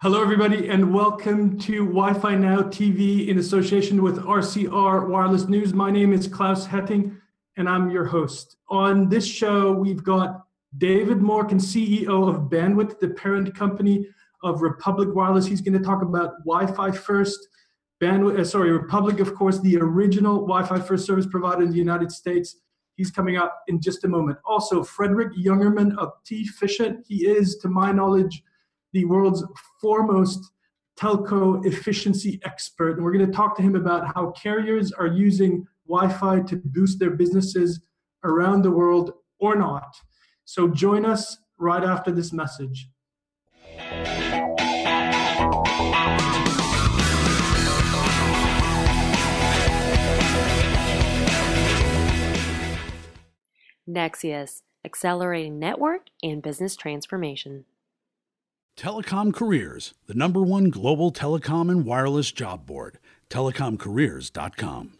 Hello, everybody, and welcome to Wi-Fi Now TV in association with RCR Wireless News. My name is Klaus Hetting, and I'm your host. On this show, we've got David Morken, CEO of Bandwidth, the parent company of Republic Wireless. He's going to talk about Wi-Fi first. Republic, of course, the original Wi-Fi first service provider in the United States. He's coming up in just a moment. Also, Frederick Youngerman of Tefficient. He is, to my knowledge, the world's foremost telco efficiency expert. And we're going to talk to him about how carriers are using Wi-Fi to boost their businesses around the world or not. So join us right after this message. Nexius, accelerating network and business transformation. Telecom Careers, the #1 global telecom and wireless job board, TelecomCareers.com.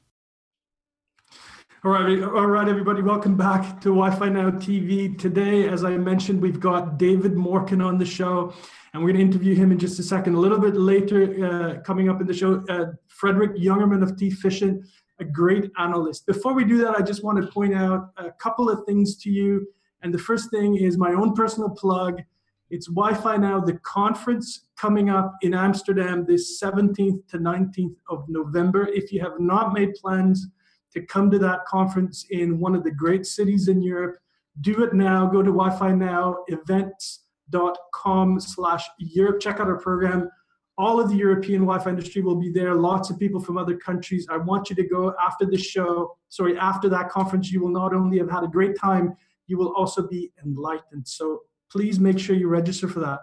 All right, everybody, welcome back to Wi-Fi Now TV. Today, as I mentioned, we've got David Morken on the show, and we're going to interview him in just a second. A little bit later, coming up in the show, Frederick Youngerman of Tefficient, a great analyst. Before we do that, I just want to point out a couple of things to you. And the first thing is my own personal plug. It's Wi-Fi Now, the conference coming up in Amsterdam this 17th to 19th of November. If you have not made plans to come to that conference in one of the great cities in Europe, do it now. Go to Wi-Fi Now events.com/Europe. Check out our program. All of the European Wi-Fi industry will be there. Lots of people from other countries. I want you to go after the show. Sorry, after that conference, you will not only have had a great time, you will also be enlightened. So please make sure you register for that.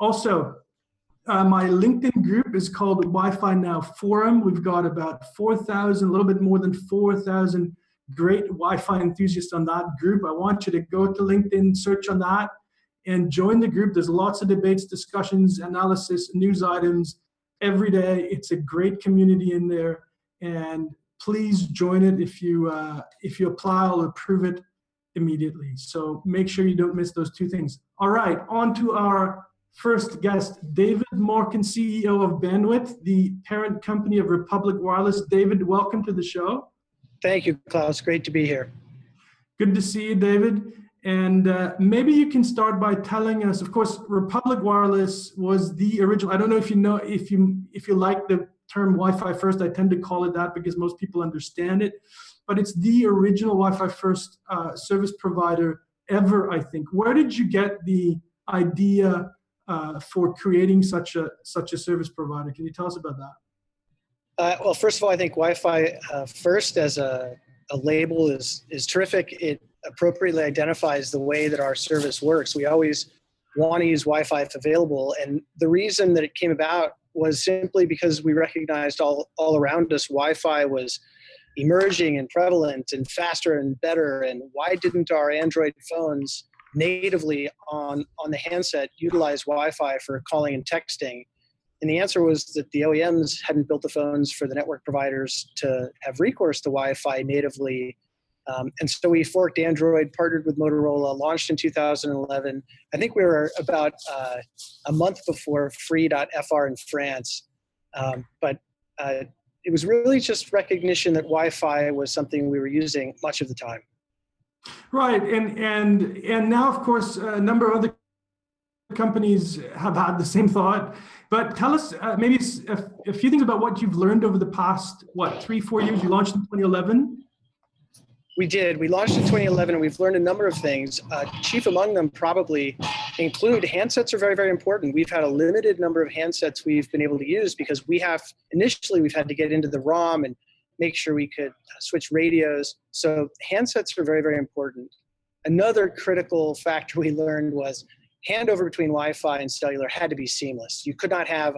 Also, my LinkedIn group is called Wi-Fi Now Forum. We've got about 4,000, a little bit more than 4,000 great Wi-Fi enthusiasts on that group. I want you to go to LinkedIn, search on that, and join the group. There's lots of debates, discussions, analysis, news items every day. It's a great community in there, and please join it. If you apply, I'll approve it immediately. So make sure you don't miss those two things. All right, on to our first guest, David Morken, CEO of Bandwidth, the parent company of Republic Wireless. David, welcome to the show. Thank you, Klaus. Great to be here. Good to see you, David. And maybe you can start by telling us, of course, Republic Wireless was the original. I don't know if you know, if you like the term Wi-Fi first. I tend to call it that because most people understand it. But it's the original Wi-Fi first service provider ever, I think. Where did you get the idea for creating such a service provider? Can you tell us about that? Well, first of all, I think Wi-Fi first as a label is terrific. It appropriately identifies the way that our service works. We always want to use Wi-Fi if available. And the reason that it came about was simply because we recognized all around us Wi-Fi was emerging and prevalent and faster and better, and why didn't our Android phones natively on the handset utilize Wi-Fi for calling and texting? And the answer was that the OEMs hadn't built the phones for the network providers to have recourse to Wi-Fi natively. And so we forked Android, partnered with Motorola, launched in 2011. I think we were about a month before free.fr in France. But it was really just recognition that Wi-Fi was something we were using much of the time. Right, and now, of course, a number of other companies have had the same thought. But tell us maybe a few things about what you've learned over the past, 3-4 years? You launched in 2011? We did. We launched in 2011, and we've learned a number of things. Chief among them probably include handsets are very, very important. We've had a limited number of handsets we've been able to use because we've had to get into the ROM and make sure we could switch radios. So handsets are very, very important. Another critical factor we learned was handover between Wi-Fi and cellular had to be seamless. You could not have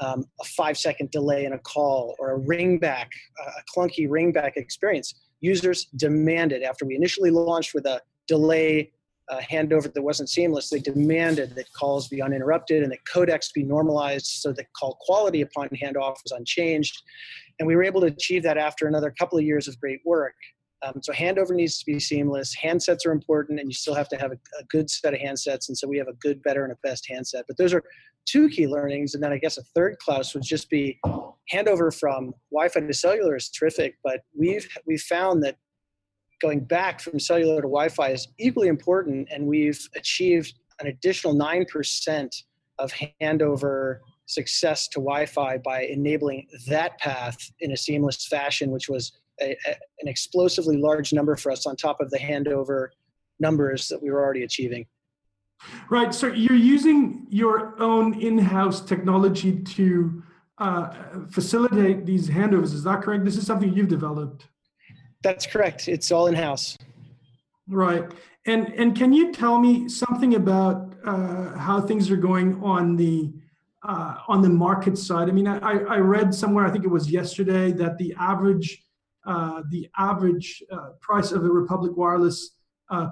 a 5-second delay in a call or a ringback, a clunky ringback experience. Users demanded, after we initially launched with a delay handover that wasn't seamless, they demanded that calls be uninterrupted and that codecs be normalized so that call quality upon handoff was unchanged. And we were able to achieve that after another couple of years of great work. So handover needs to be seamless. Handsets are important, and you still have to have a good set of handsets. And so we have a good, better, and a best handset. But those are two key learnings, and then I guess a third, Klaus, would just be handover from Wi-Fi to cellular is terrific, but we've found that going back from cellular to Wi-Fi is equally important, and we've achieved an additional 9% of handover success to Wi-Fi by enabling that path in a seamless fashion, which was an explosively large number for us on top of the handover numbers that we were already achieving. Right, so you're using your own in-house technology to facilitate these handovers, is that correct? This is something you've developed. That's correct, it's all in-house. Right, and can you tell me something about how things are going on the market side? I mean, I read somewhere, I think it was yesterday, that the average price of the Republic Wireless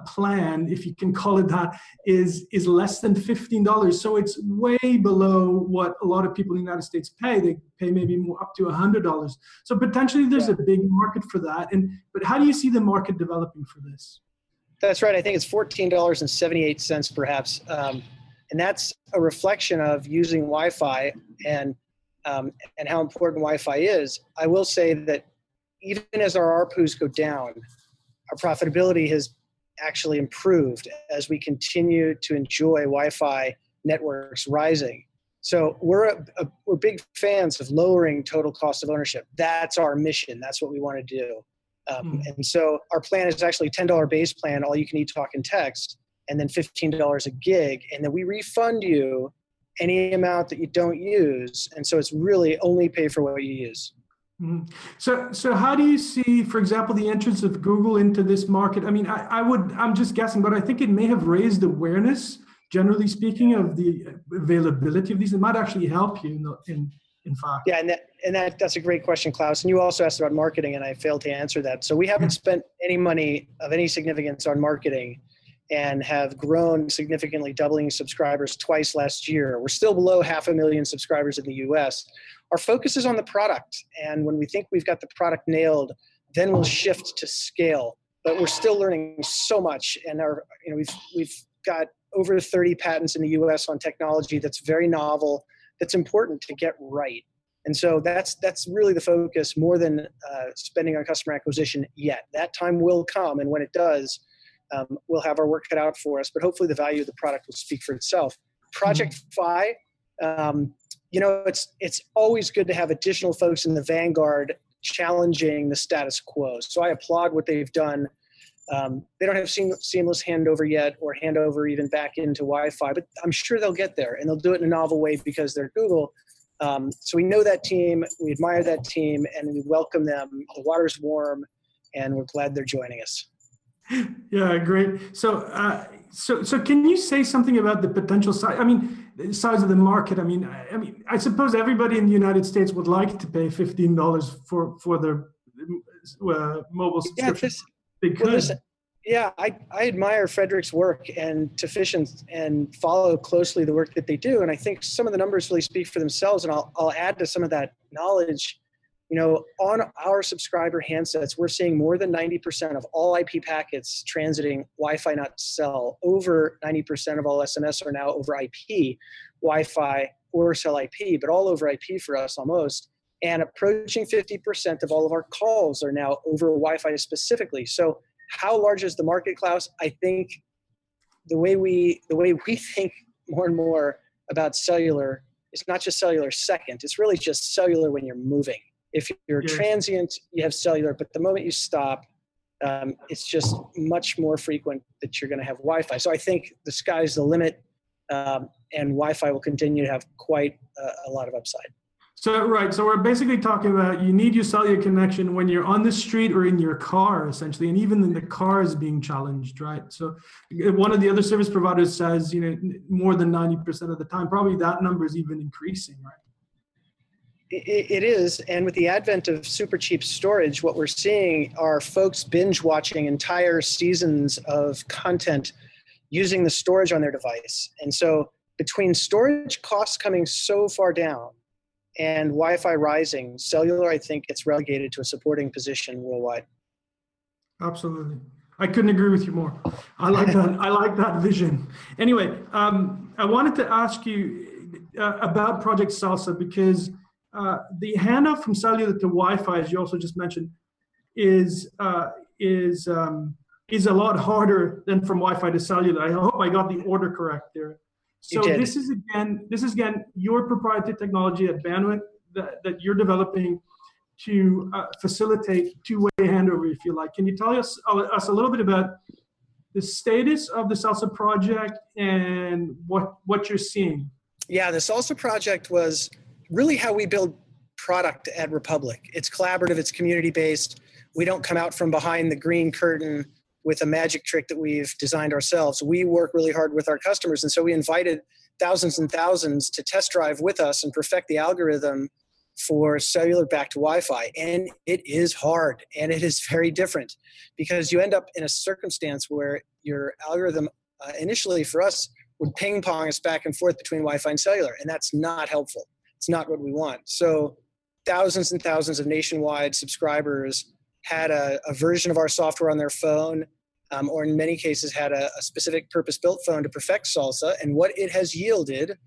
plan, if you can call it that, is less than $15. So it's way below what a lot of people in the United States pay. They pay maybe more, up to $100. So potentially there's a big market for that. But how do you see the market developing for this? That's right. I think it's $14.78 perhaps. And that's a reflection of using Wi-Fi and how important Wi-Fi is. I will say that even as our ARPUs go down, our profitability has actually improved as we continue to enjoy Wi-Fi networks rising. So we're big fans of lowering total cost of ownership. That's our mission. That's what we want to do. And so our plan is actually $10 base plan, all you can eat, talk, and text, and then $15 a gig. And then we refund you any amount that you don't use. And so it's really only pay for what you use. So how do you see, for example, the entrance of Google into this market? I mean, I'm just guessing, but I think it may have raised awareness, generally speaking, of the availability of these. It might actually help you, in fact. Yeah, and that's a great question, Klaus. And you also asked about marketing, and I failed to answer that. So we haven't spent any money of any significance on marketing and have grown significantly, doubling subscribers twice last year. We're still below 500,000 subscribers in the US. Our focus is on the product, and when we think we've got the product nailed, then we'll shift to scale. But we're still learning so much, and we've got over 30 patents in the US on technology that's very novel, that's important to get right. And so that's really the focus, more than spending on customer acquisition yet. That time will come, and when it does, we'll have our work cut out for us, but hopefully the value of the product will speak for itself. Project Fi, you know, it's always good to have additional folks in the vanguard challenging the status quo. So I applaud what they've done. They don't have seamless handover yet, or handover even back into Wi-Fi, but I'm sure they'll get there, and they'll do it in a novel way because they're Google. So we know that team, we admire that team, and we welcome them. The water's warm, and we're glad they're joining us. Yeah, great. So can you say something about the potential size? I mean, the size of the market. I mean, I suppose everybody in the United States would like to pay $15 for their mobile subscription. I admire Frederick's work and Tefficient, and follow closely the work that they do. And I think some of the numbers really speak for themselves. And I'll add to some of that knowledge. You know, on our subscriber handsets, we're seeing more than 90% of all IP packets transiting Wi-Fi not cell. Over 90% of all SMS are now over IP, Wi-Fi or cell IP, but all over IP for us almost. And approaching 50% of all of our calls are now over Wi-Fi specifically. So how large is the market, Klaus? I think the way we think more and more about cellular, it's not just cellular second, it's really just cellular when you're moving. If you're transient, you have cellular, but the moment you stop, it's just much more frequent that you're going to have Wi-Fi. So I think the sky's the limit, and Wi-Fi will continue to have quite a lot of upside. So, right, so we're basically talking about you need your cellular connection when you're on the street or in your car, essentially, and even in the car is being challenged, right? So one of the other service providers says, you know, more than 90% of the time, probably that number is even increasing, right? It is, and with the advent of super cheap storage, what we're seeing are folks binge watching entire seasons of content using the storage on their device. And so between storage costs coming so far down and Wi-Fi rising, cellular, I think, gets relegated to a supporting position worldwide. Absolutely. I couldn't agree with you more. I like that vision. Anyway, I wanted to ask you, about Project Salsa, because the handoff from cellular to Wi-Fi, as you also just mentioned, is a lot harder than from Wi-Fi to cellular. I hope I got the order correct there. So this is again your proprietary technology at Bandwidth that you're developing to facilitate two-way handover, if you like. Can you tell us a little bit about the status of the Salsa project and what you're seeing? Yeah, the Salsa project was really how we build product at Republic. It's collaborative, it's community-based. We don't come out from behind the green curtain with a magic trick that we've designed ourselves. We work really hard with our customers, and so we invited thousands and thousands to test drive with us and perfect the algorithm for cellular back to Wi-Fi. And it is hard, and it is very different, because you end up in a circumstance where your algorithm initially for us would ping pong us back and forth between Wi-Fi and cellular, and that's not helpful. It's not what we want. So thousands and thousands of nationwide subscribers had a version of our software on their phone, or in many cases had a specific purpose-built phone to perfect Salsa. And what it has yielded,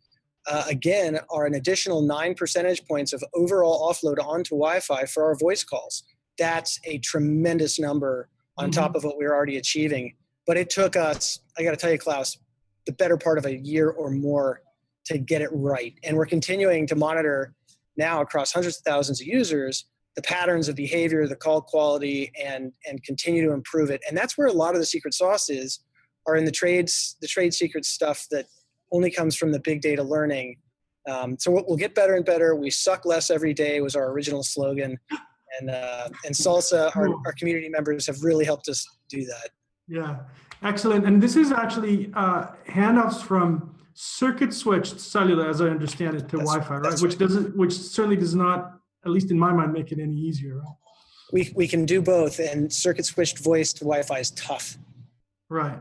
again, are an additional 9 percentage points of overall offload onto Wi-Fi for our voice calls. That's a tremendous number on top of what we were already achieving. But it took us, I got to tell you, Klaus, the better part of a year or more to get it right. And we're continuing to monitor now across hundreds of thousands of users the patterns of behavior, the call quality, and continue to improve it. And that's where a lot of the secret sauce is, are in the trade secret stuff that only comes from the big data learning. So we'll get better and better. We suck less every day was our original slogan. And Salsa, our community members have really helped us do that. Yeah, excellent. And this is actually handoffs from circuit-switched cellular, as I understand it, to Wi-Fi, right? Which certainly does not, at least in my mind, make it any easier, right? We can do both, and circuit-switched voice to Wi-Fi is tough. Right,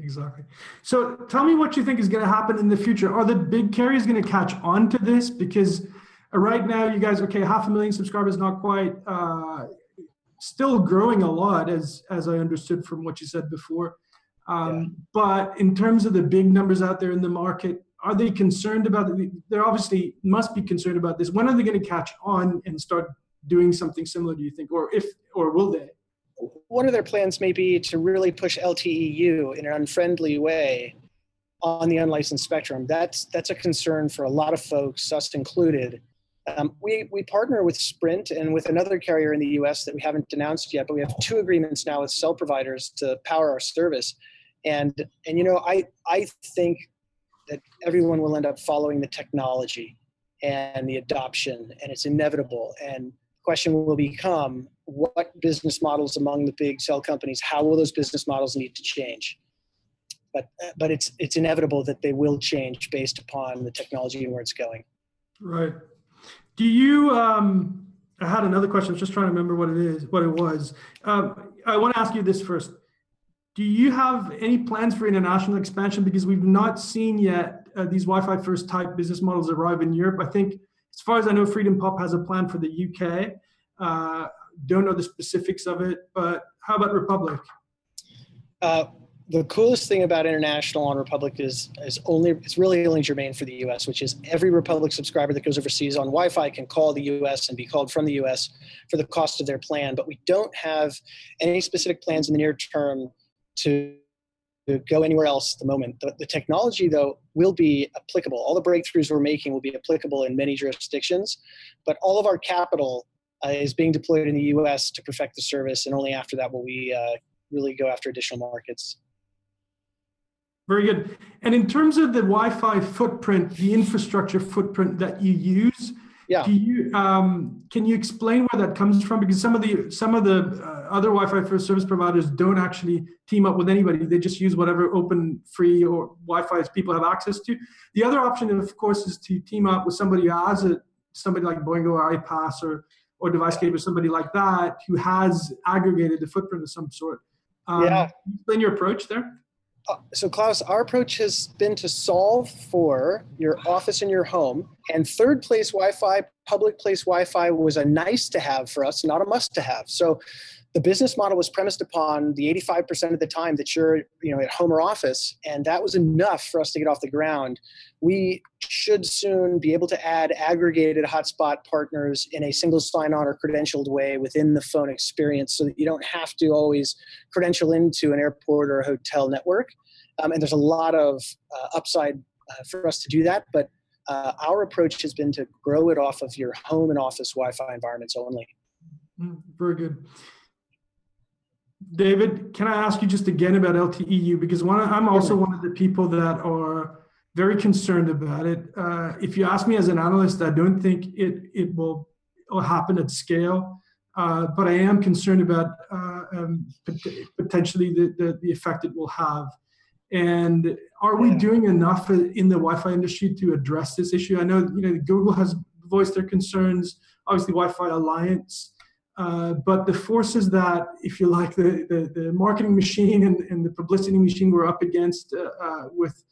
exactly. So tell me what you think is going to happen in the future. Are the big carriers going to catch on to this? Because right now, you guys, okay, 500,000 subscribers, not quite, still growing a lot, as I understood from what you said before. But in terms of the big numbers out there in the market, are they concerned about it? They obviously must be concerned about this. When are they going to catch on and start doing something similar, do you think? Or will they? One of their plans may be to really push LTEU in an unfriendly way on the unlicensed spectrum. That's a concern for a lot of folks, us included. We partner with Sprint and with another carrier in the US that we haven't announced yet, but we have 2 agreements now with cell providers to power our service. And you know, I think that everyone will end up following the technology and the adoption, and it's inevitable. And the question will become, what business models among the big cell companies, how will those business models need to change? But it's inevitable that they will change based upon the technology and where it's going. Right. Do you, I had another question, I was just trying to remember what it was. I want to ask you this first. Do you have any plans for international expansion? Because we've not seen yet these Wi-Fi first type business models arrive in Europe. I think, as far as I know, FreedomPop has a plan for the UK. Don't know the specifics of it, but how about Republic? The coolest thing about international on Republic is really only germane for the US, which is every Republic subscriber that goes overseas on Wi-Fi can call the US and be called from the US for the cost of their plan. But we don't have any specific plans in the near term to go anywhere else at the moment. The technology, though, will be applicable. All the breakthroughs we're making will be applicable in many jurisdictions, but all of our capital is being deployed in the US to perfect the service, and only after that will we really go after additional markets. Very good. And in terms of the Wi-Fi footprint, the infrastructure footprint that you use, can you explain where that comes from? Because some of the other Wi-Fi first service providers don't actually team up with anybody. They just use whatever open, free, or Wi-Fi people have access to. The other option, of course, is to team up with somebody who has it, somebody like Boingo or iPass or DeviceCape or somebody like that who has aggregated a footprint of some sort. Can you explain your approach there? So Klaus, our approach has been to solve for your office and your home, and third place Wi-Fi public place Wi-Fi was a nice to have for us, not a must to have. So the business model was premised upon the 85% of the time that you're, at home or office, and that was enough for us to get off the ground. We should soon be able to add aggregated hotspot partners in a single sign-on or credentialed way within the phone experience, so that you don't have to always credential into an airport or a hotel network. And there's a lot of upside for us to do that, but our approach has been to grow it off of your home and office Wi-Fi environments only. Very good. David, can I ask you just again about LTEU? Because I'm also one of the people that are very concerned about it. If you ask me as an analyst, I don't think it will happen at scale, but I am concerned about potentially the effect it will have. And are we doing enough in the Wi-Fi industry to address this issue? I know, Google has voiced their concerns, obviously Wi-Fi Alliance. But the forces that, if you like, the marketing machine and the publicity machine we're up against with,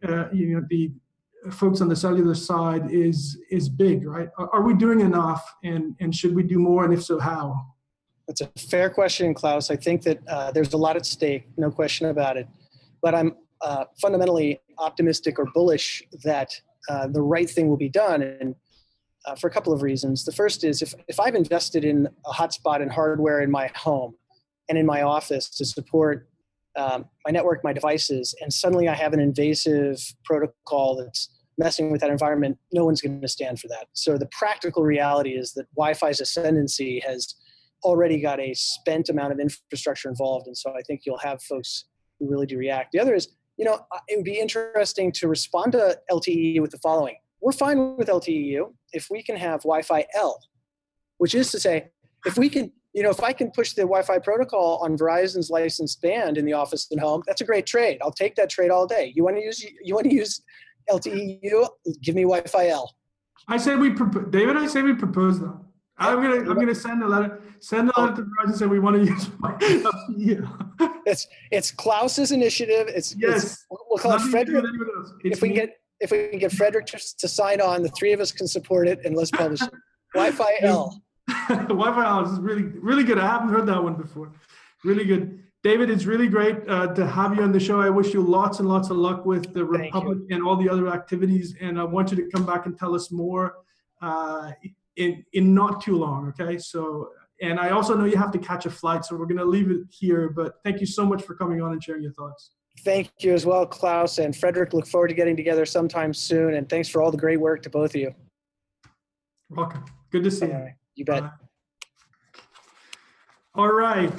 the folks on the cellular side is big, right? Are we doing enough, and should we do more, and if so, how? That's a fair question, Klaus. I think that there's a lot at stake, no question about it. But I'm fundamentally optimistic or bullish that the right thing will be done, and for a couple of reasons. The first is, if I've invested in a hotspot and hardware in my home and in my office to support my network, my devices, and suddenly I have an invasive protocol that's messing with that environment, no one's going to stand for that. So the practical reality is that Wi-Fi's ascendancy has already got a spent amount of infrastructure involved, and so I think you'll have folks who really do react. The other is, it would be interesting to respond to LTEU with the following. We're fine with LTEU if we can have Wi-Fi L, which is to say, if we can, if I can push the Wi-Fi protocol on Verizon's licensed band in the office and home, that's a great trade. I'll take that trade all day. You want to use LTEU? Give me Wi-Fi L. I say we propose that. I'm gonna send a letter. Send a letter to Verizon and say we want to use LTEU. It's Klaus's initiative. We'll call it Frederick. If we can get Frederick to sign on, the three of us can support it, and let's publish it. Wi-Fi L. Wi-Fi L is really, really good. I haven't heard that one before. Really good. David, it's really great to have you on the show. I wish you lots and lots of luck with the Republic and all the other activities. And I want you to come back and tell us more in not too long, okay? So, and I also know you have to catch a flight, so we're going to leave it here. But thank you so much for coming on and sharing your thoughts. Thank you as well, Klaus and Frederick. Look forward to getting together sometime soon. And thanks for all the great work to both of you. Welcome. Good to see you. You bet. All right.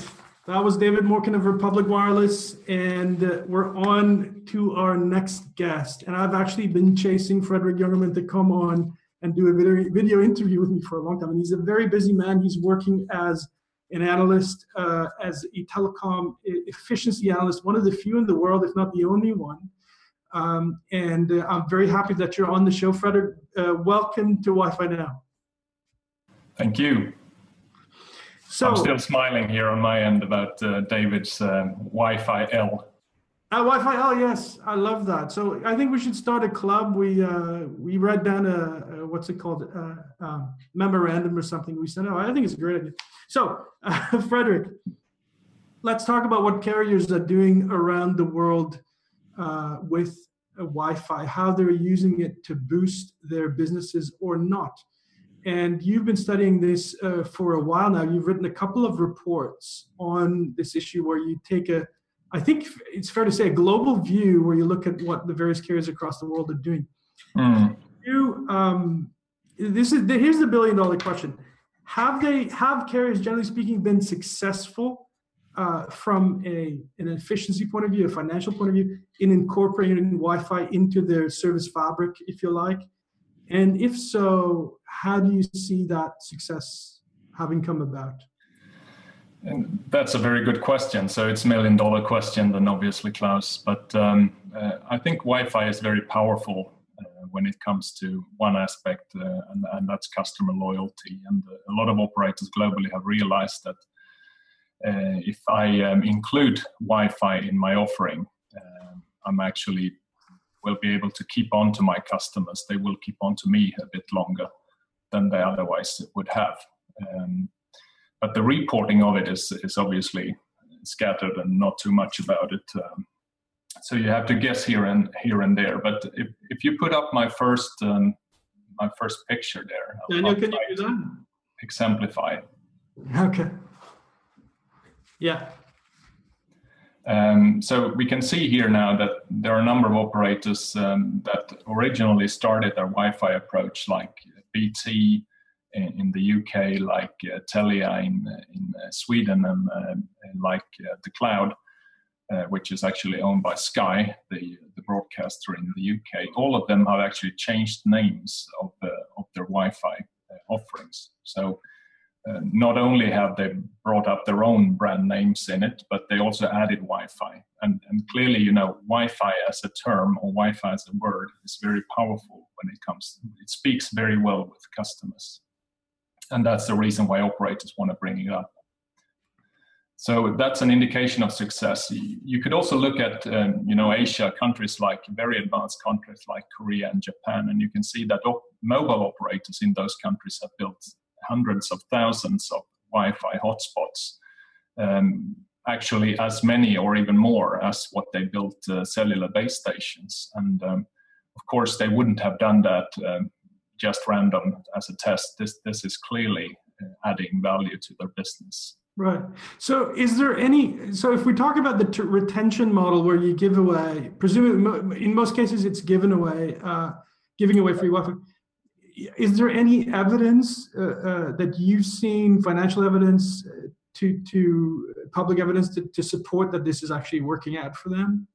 That was David Morken of Republic Wireless. And we're on to our next guest. And I've actually been chasing Frederick Youngerman to come on and do a video interview with me for a long time. And he's a very busy man. He's working as an analyst, as a telecom efficiency analyst, one of the few in the world, if not the only one. And I'm very happy that you're on the show, Frederick. Welcome to Wi-Fi Now. Thank you. So, I'm still smiling here on my end about David's Wi-Fi L. Wi-Fi L, yes, I love that. So I think we should start a club. We read down a what's it called, memorandum or something. We said, oh, I think it's a great idea. So, Frederick, let's talk about what carriers are doing around the world with Wi-Fi, how they're using it to boost their businesses or not. And you've been studying this for a while now. You've written a couple of reports on this issue where you take I think it's fair to say, a global view where you look at what the various carriers across the world are doing. Mm. Here's the billion-dollar question: Have carriers, generally speaking, been successful from an efficiency point of view, a financial point of view, in incorporating Wi-Fi into their service fabric, if you like? And if so, how do you see that success having come about? And that's a very good question. So it's $1 million question then, obviously, Klaus. But I think Wi-Fi is very powerful when it comes to one aspect, and that's customer loyalty. And a lot of operators globally have realized that if I include Wi-Fi in my offering, I'm actually will be able to keep on to my customers. They will keep on to me a bit longer. than they otherwise would have. But the reporting of it is obviously scattered and not too much about it. So you have to guess here and there. But if you put up my first picture there, Daniel, can you do that? Exemplify. Okay. Yeah. So we can see here now that there are a number of operators that originally started their Wi-Fi approach, like BT in the UK, like Telia in Sweden, and like the Cloud, which is actually owned by Sky, the broadcaster in the UK. All of them have actually changed names of their Wi-Fi offerings. So. Not only have they brought up their own brand names in it, but they also added Wi-Fi. And clearly, you know, Wi-Fi as a term or Wi-Fi as a word is very powerful when it comes to, it speaks very well with customers. And that's the reason why operators want to bring it up. So that's an indication of success. You could also look at, you know, Asia, countries like very advanced countries like Korea and Japan, and you can see that mobile operators in those countries have built hundreds of thousands of Wi-Fi hotspots, actually as many or even more as what they built cellular base stations. And of course, they wouldn't have done that just random as a test. This is clearly adding value to their business. Right. So is there any, so if we talk about the retention model where you give away, presumably in most cases it's given away, giving away free Wi-Fi, is there any evidence that you've seen, financial evidence to public evidence to support that this is actually working out for them?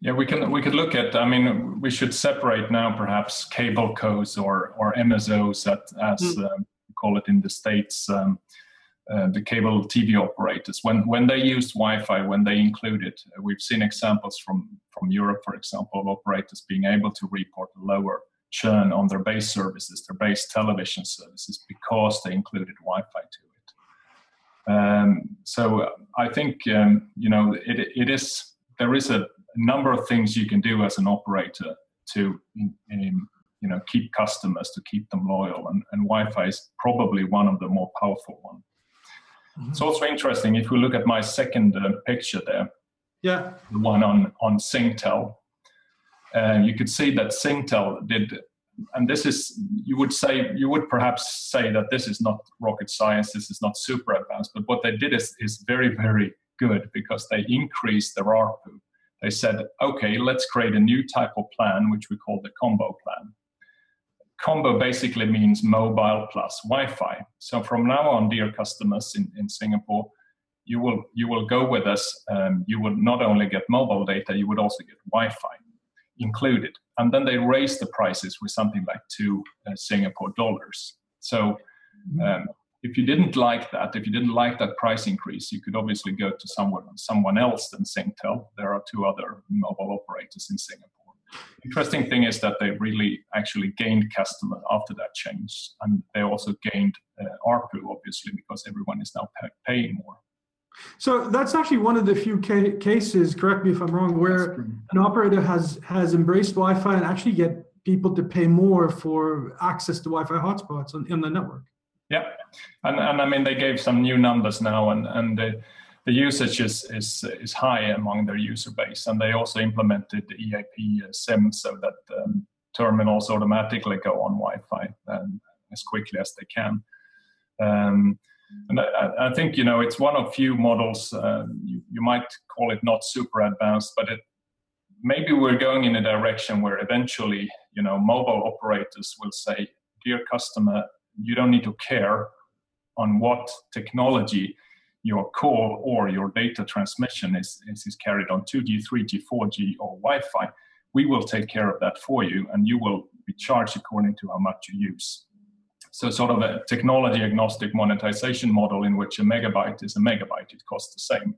Yeah, we could look at, I mean, we should separate now perhaps cable cos or MSOs as we call it in the States, the cable TV operators. When they used Wi-Fi, when they include it, we've seen examples from Europe, for example, of operators being able to report lower churn on their base services, their base television services, because they included Wi-Fi to it. So I think you know, there is a number of things you can do as an operator to you know, keep customers, to keep them loyal, and Wi-Fi is probably one of the more powerful ones. Mm-hmm. It's also interesting if we look at my second picture there. Yeah, the one on Singtel. You could see that Singtel did, and this is, you would perhaps say that this is not rocket science, this is not super advanced, but what they did is very, very good, because they increased their ARPU. They said, okay, let's create a new type of plan, which we call the combo plan. Combo basically means mobile plus Wi-Fi. So from now on, dear customers in Singapore, you will go with us. You will not only get mobile data, you would also get Wi-Fi included. And then they raised the prices with something like $2. So if you didn't like that, price increase, you could obviously go to someone else than Singtel. There are two other mobile operators in Singapore. Interesting thing is that they really actually gained customers after that change. And they also gained ARPU, obviously, because everyone is now paying more. So that's actually one of the few cases, correct me if I'm wrong, where an operator has embraced Wi-Fi and actually get people to pay more for access to Wi-Fi hotspots on the network. Yeah, and I mean, they gave some new numbers now, and the usage is high among their user base, and they also implemented the EAP-SIM so that terminals automatically go on Wi-Fi as quickly as they can. And I think, you know, it's one of few models, you might call it not super advanced, but maybe we're going in a direction where eventually, you know, mobile operators will say, dear customer, you don't need to care on what technology your call or your data transmission is carried on, 2G, 3G, 4G or Wi-Fi. We will take care of that for you, and you will be charged according to how much you use. So sort of a technology agnostic monetization model in which a megabyte is a megabyte, it costs the same,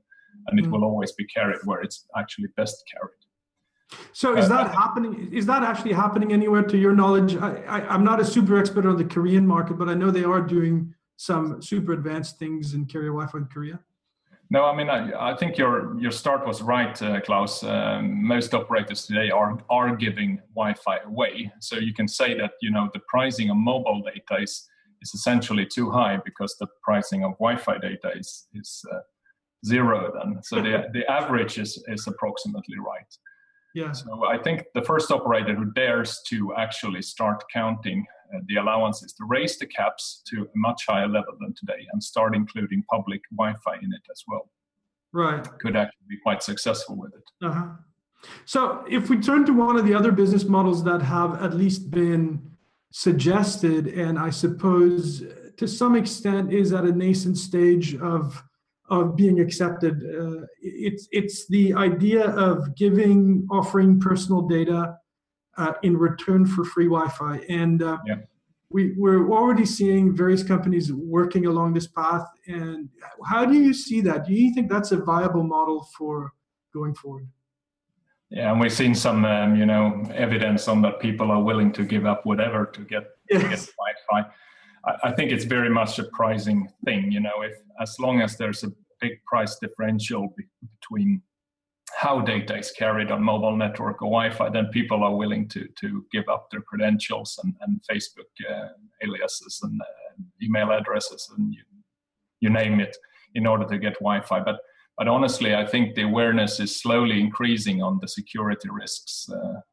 and it will always be carried where it's actually best carried. So is that happening? Is that actually happening anywhere to your knowledge? I'm not a super expert on the Korean market, but I know they are doing some super advanced things in carrier Wi-Fi in Korea. No, I mean, I think your start was right, Klaus. Most operators today are giving Wi-Fi away. So you can say that, you know, the pricing of mobile data is essentially too high because the pricing of Wi-Fi data is zero then. So the average is approximately right. Yeah. So I think the first operator who dares to actually start counting the allowances, to raise the caps to a much higher level than today and start including public Wi-Fi in it as well, right, could actually be quite successful with it. Uh-huh. So if we turn to one of the other business models that have at least been suggested, and I suppose to some extent is at a nascent stage of being accepted, it's the idea of offering personal data in return for free Wi-Fi. And we're already seeing various companies working along this path. And how do you see that? Do you think that's a viable model for going forward? Yeah, and we've seen some, you know, evidence on that people are willing to give up whatever to get, to get Wi-Fi. I think it's very much a pricing thing, you know, as long as there's a big price differential between how data is carried on mobile network or Wi-Fi, then people are willing to give up their credentials and Facebook aliases and email addresses and you name it in order to get Wi-Fi. But honestly, I think the awareness is slowly increasing on the security risks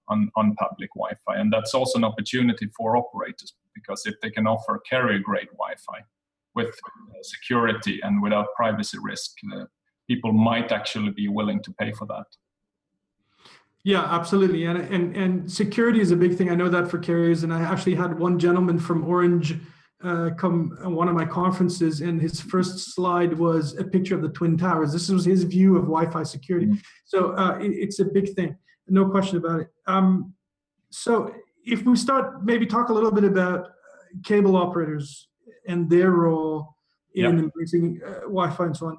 on public Wi-Fi. And that's also an opportunity for operators, because if they can offer carrier-grade Wi-Fi with security and without privacy risk, people might actually be willing to pay for that. Yeah, absolutely. And security is a big thing. I know that for carriers. And I actually had one gentleman from Orange come on one of my conferences, and his first slide was a picture of the Twin Towers. This was his view of Wi-Fi security. Mm-hmm. So it's a big thing, no question about it. So if we start, maybe talk a little bit about cable operators and their role in embracing Wi-Fi and so on.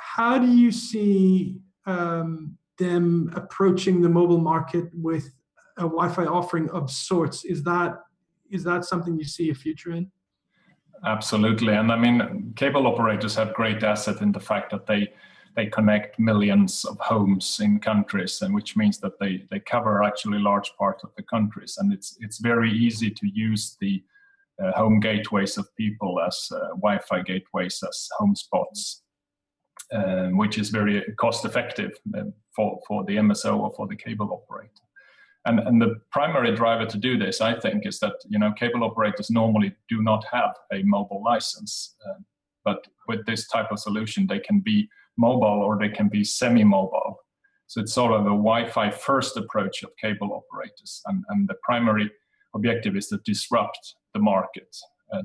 How do you see them approaching the mobile market with a Wi-Fi offering of sorts? Is that something you see a future in? Absolutely. And I mean, cable operators have great asset in the fact that they connect millions of homes in countries, and which means that they cover actually large parts of the countries. And it's very easy to use the home gateways of people as Wi-Fi gateways, as home spots, which is very cost effective for the MSO or for the cable operator. And the primary driver to do this, I think, is that, you know, cable operators normally do not have a mobile license. But with this type of solution, they can be mobile or they can be semi-mobile. So it's sort of a Wi-Fi first approach of cable operators. And the primary objective is to disrupt the market,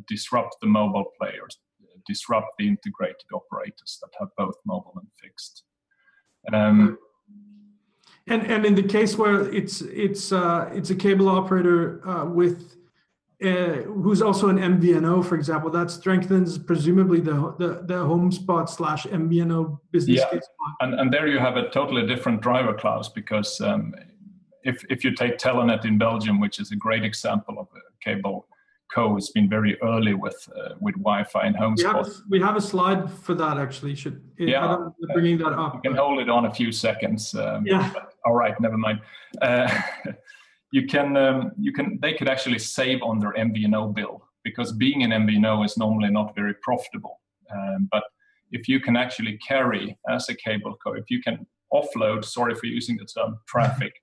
disrupt the mobile players, disrupt the integrated operators that have both mobile and fixed. And in the case where it's a cable operator who's also an MVNO, for example, that strengthens presumably the HomeSpot / MVNO business case. And there you have a totally different driver, Klaus, because if you take Telenet in Belgium, which is a great example of a cable co, has been very early with Wi-Fi and HomeSpot. We have a slide for that, actually. I'm bringing that up. You can hold it on a few seconds. All right, never mind. They could actually save on their MVNO bill, because being an MVNO is normally not very profitable. But if you can actually carry as a cable co, if you can offload, sorry for using the term, traffic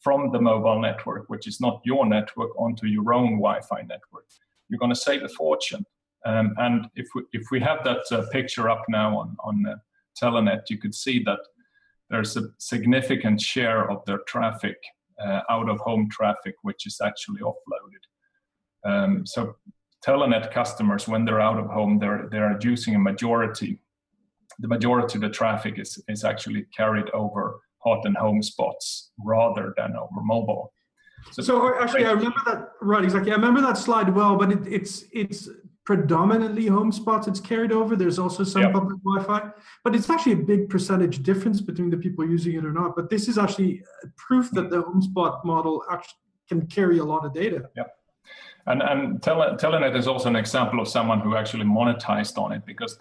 from the mobile network, which is not your network, onto your own Wi-Fi network, you're going to save a fortune. And if we have that picture up now on Telenet, you could see that there's a significant share of their traffic, out-of-home traffic, which is actually offloaded. So Telenet customers, when they're out of home, they're using a majority. The majority of the traffic is actually carried over hot and home spots rather than over mobile. So actually, I remember that, right, exactly. I remember that slide well, but it's predominantly home spots it's carried over. There's also some public Wi-Fi, but it's actually a big percentage difference between the people using it or not. But this is actually proof that the home spot model actually can carry a lot of data. Yeah. And Telenet is also an example of someone who actually monetized on it, because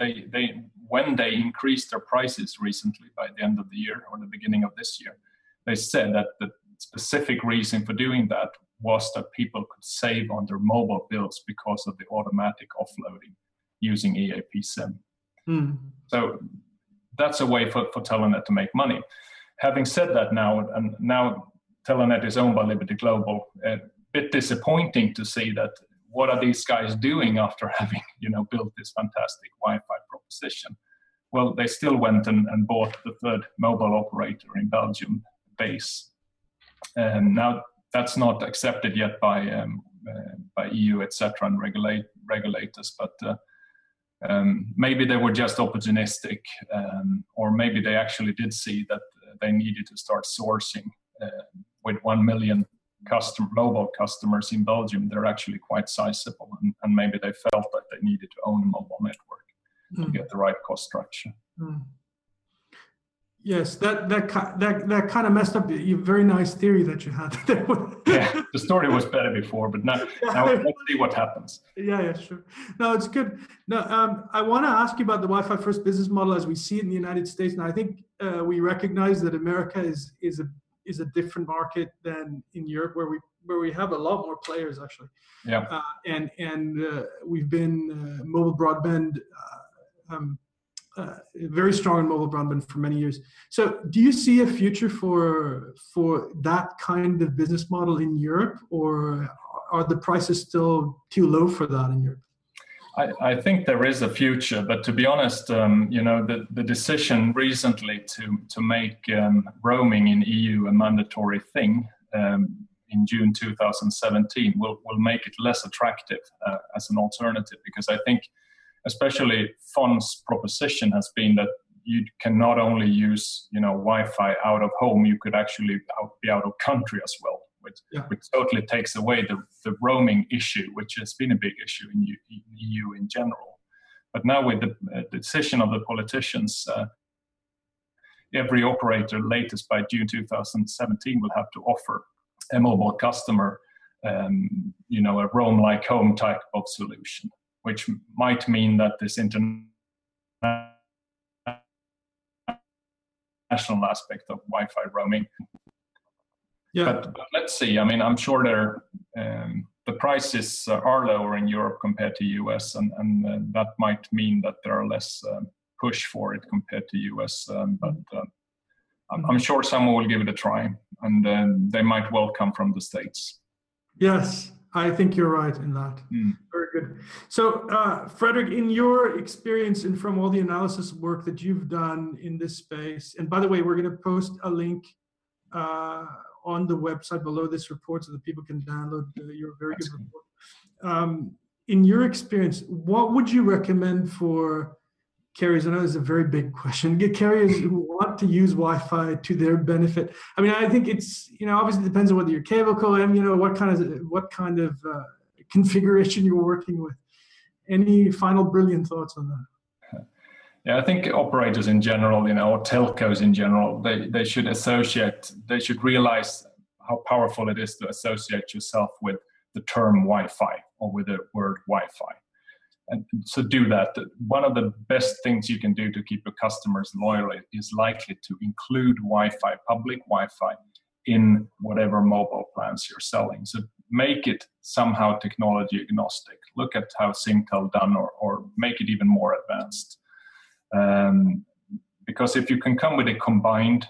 when they increased their prices recently by the end of the year or the beginning of this year, they said that the specific reason for doing that was that people could save on their mobile bills because of the automatic offloading using EAP-SIM. Mm. So that's a way for Telenet to make money. Having said that, now Telenet is owned by Liberty Global. A bit disappointing to see that. What are these guys doing after having built this fantastic Wi-Fi proposition? Well, they still went and bought the third mobile operator in Belgium, Base. And now that's not accepted yet by EU, etc., and regulators. But maybe they were just opportunistic, or maybe they actually did see that they needed to start sourcing with 1 million mobile customers in Belgium. They're actually quite sizable, and maybe they felt that they needed to own a mobile network to get the right cost structure. Mm. Yes, that kind of messed up your very nice theory that you had. Yeah, the story was better before, but now let's see what happens. Yeah, sure. No, it's good. No, I want to ask you about the Wi-Fi first business model as we see it in the United States. And I think we recognize that America is a different market than in Europe, where we have a lot more players actually. Yeah. And we've been mobile broadband. Very strong in mobile broadband for many years. So do you see a future for that kind of business model in Europe, or are the prices still too low for that in Europe? I think there is a future, but to be honest, the decision recently to make roaming in EU a mandatory thing in June 2017 will make it less attractive as an alternative, because I think especially Fon's proposition has been that you can not only use Wi-Fi out of home, you could actually be out of country as well, which totally takes away the roaming issue, which has been a big issue in EU in general. But now with the decision of the politicians, every operator latest by June 2017 will have to offer a mobile customer a roam like home type of solution, which might mean that this international aspect of Wi-Fi roaming. Yeah. But let's see. I mean, I'm sure the prices are lower in Europe compared to US, and that might mean that there are less push for it compared to US. I'm sure someone will give it a try, and they might well come from the States. Yes. I think you're right in that. Mm. Very good. So, Frederick, in your experience and from all the analysis work that you've done in this space, and by the way, we're going to post a link on the website below this report so that people can download your very good report. In your experience, what would you recommend for carriers? I know this is a very big question. Get carriers who want to use Wi-Fi to their benefit. I mean, I think it's obviously depends on whether you're cable co and what kind of configuration you're working with. Any final brilliant thoughts on that? Yeah, I think operators in general, or telcos in general, they should realize how powerful it is to associate yourself with the term Wi-Fi or with the word Wi-Fi. And so do that. One of the best things you can do to keep your customers loyal is likely to include Wi-Fi, public Wi-Fi, in whatever mobile plans you're selling. So make it somehow technology agnostic. Look at how Singtel done, or make it even more advanced. Because if you can come with a combined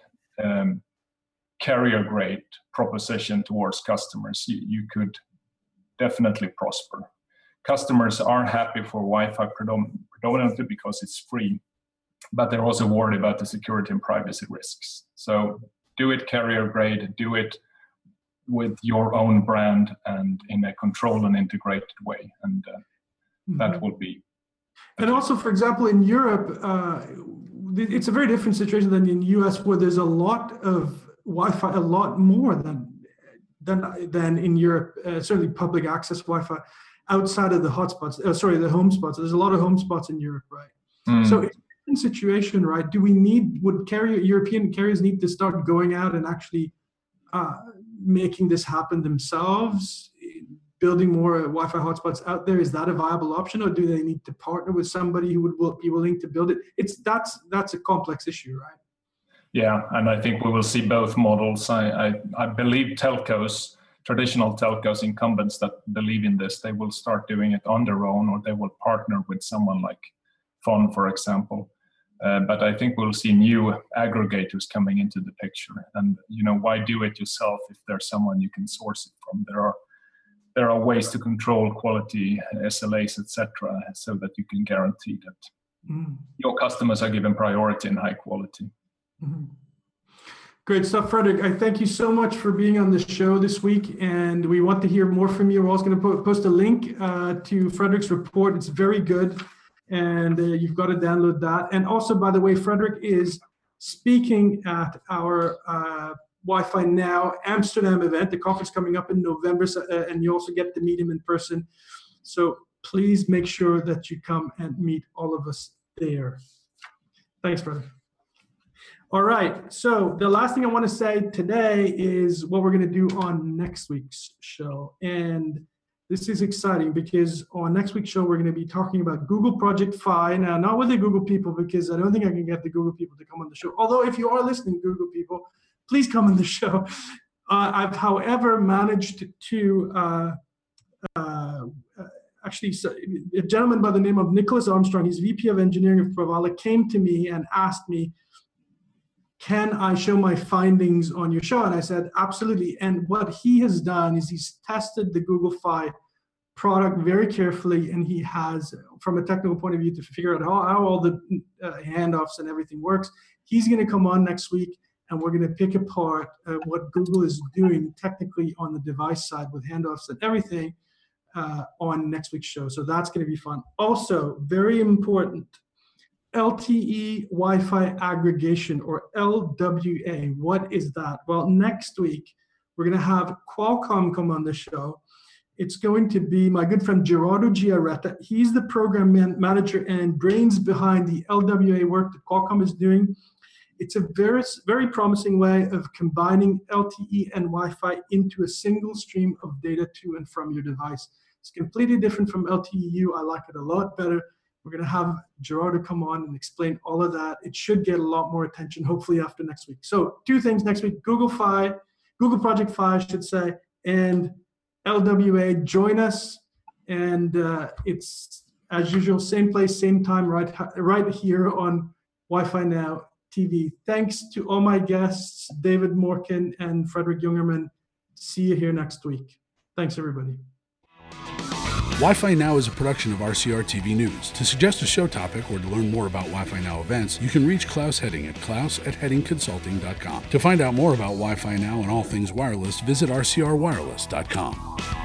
carrier-grade proposition towards customers, you could definitely prosper. Customers are happy for Wi-Fi predominantly because it's free, but they're also worried about the security and privacy risks. So do it carrier grade, do it with your own brand and in a controlled and integrated way. And that will be. And also, for example, in Europe, it's a very different situation than in the US, where there's a lot of Wi-Fi, a lot more than in Europe, certainly public access Wi-Fi. Outside of the hotspots, the home spots. There's a lot of home spots in Europe, right? Mm. So, in situation, right? European carriers need to start going out and actually making this happen themselves? building more Wi-Fi hotspots out there, is that a viable option, or do they need to partner with somebody who would be willing to build it? That's a complex issue, right? Yeah, and I think we will see both models. I believe telcos, traditional telcos, incumbents that believe in this, they will start doing it on their own, or they will partner with someone like Fon, for example. But I think we'll see new aggregators coming into the picture. And, you know, why do it yourself if there's someone you can source it from? There are ways to control quality, SLAs, etc., so that you can guarantee that your customers are given priority and high quality. Mm-hmm. Great stuff, Frederick. I thank you so much for being on the show this week, and we want to hear more from you. We're also going to post a link to Frederick's report. It's very good, and you've got to download that. And also, by the way, Frederick is speaking at our Wi-Fi Now Amsterdam event, the conference coming up in November, and you also get to meet him in person. So please make sure that you come and meet all of us there. Thanks, Frederick. All right, so the last thing I want to say today is what we're going to do on next week's show. And this is exciting because on next week's show, we're going to be talking about Google Project Fi. Now, not with the Google people, because I don't think I can get the Google people to come on the show. Although, if you are listening, Google people, please come on the show. I've, however, managed to a gentleman by the name of Nicholas Armstrong, he's VP of Engineering of Provala, came to me and asked me, can I show my findings on your show? And I said, absolutely. And what he has done is he's tested the Google Fi product very carefully, and he has, from a technical point of view, to figure out how all the handoffs and everything works. He's going to come on next week, and we're going to pick apart what Google is doing technically on the device side with handoffs and everything on next week's show. So that's going to be fun. Also, very important, LTE Wi-Fi aggregation, or LWA. What is that? Well, next week, we're going to have Qualcomm come on the show. It's going to be my good friend Gerardo Giaretta. He's the program manager and brains behind the LWA work that Qualcomm is doing. It's a very, very promising way of combining LTE and Wi-Fi into a single stream of data to and from your device. It's completely different from LTEU. I like it a lot better. We're going to have Gerardo come on and explain all of that. It should get a lot more attention, hopefully, after next week. So two things next week, Google Project Fi, I should say, and LWA. Join us. And it's, as usual, same place, same time, right here on Wi-Fi Now TV. Thanks to all my guests, David Morken and Frederick Youngerman. See you here next week. Thanks, everybody. Wi-Fi Now is a production of RCR TV News. To suggest a show topic or to learn more about Wi-Fi Now events, you can reach Klaus Hetting at klaus@hettingconsulting.com. To find out more about Wi-Fi Now and all things wireless, visit rcrwireless.com.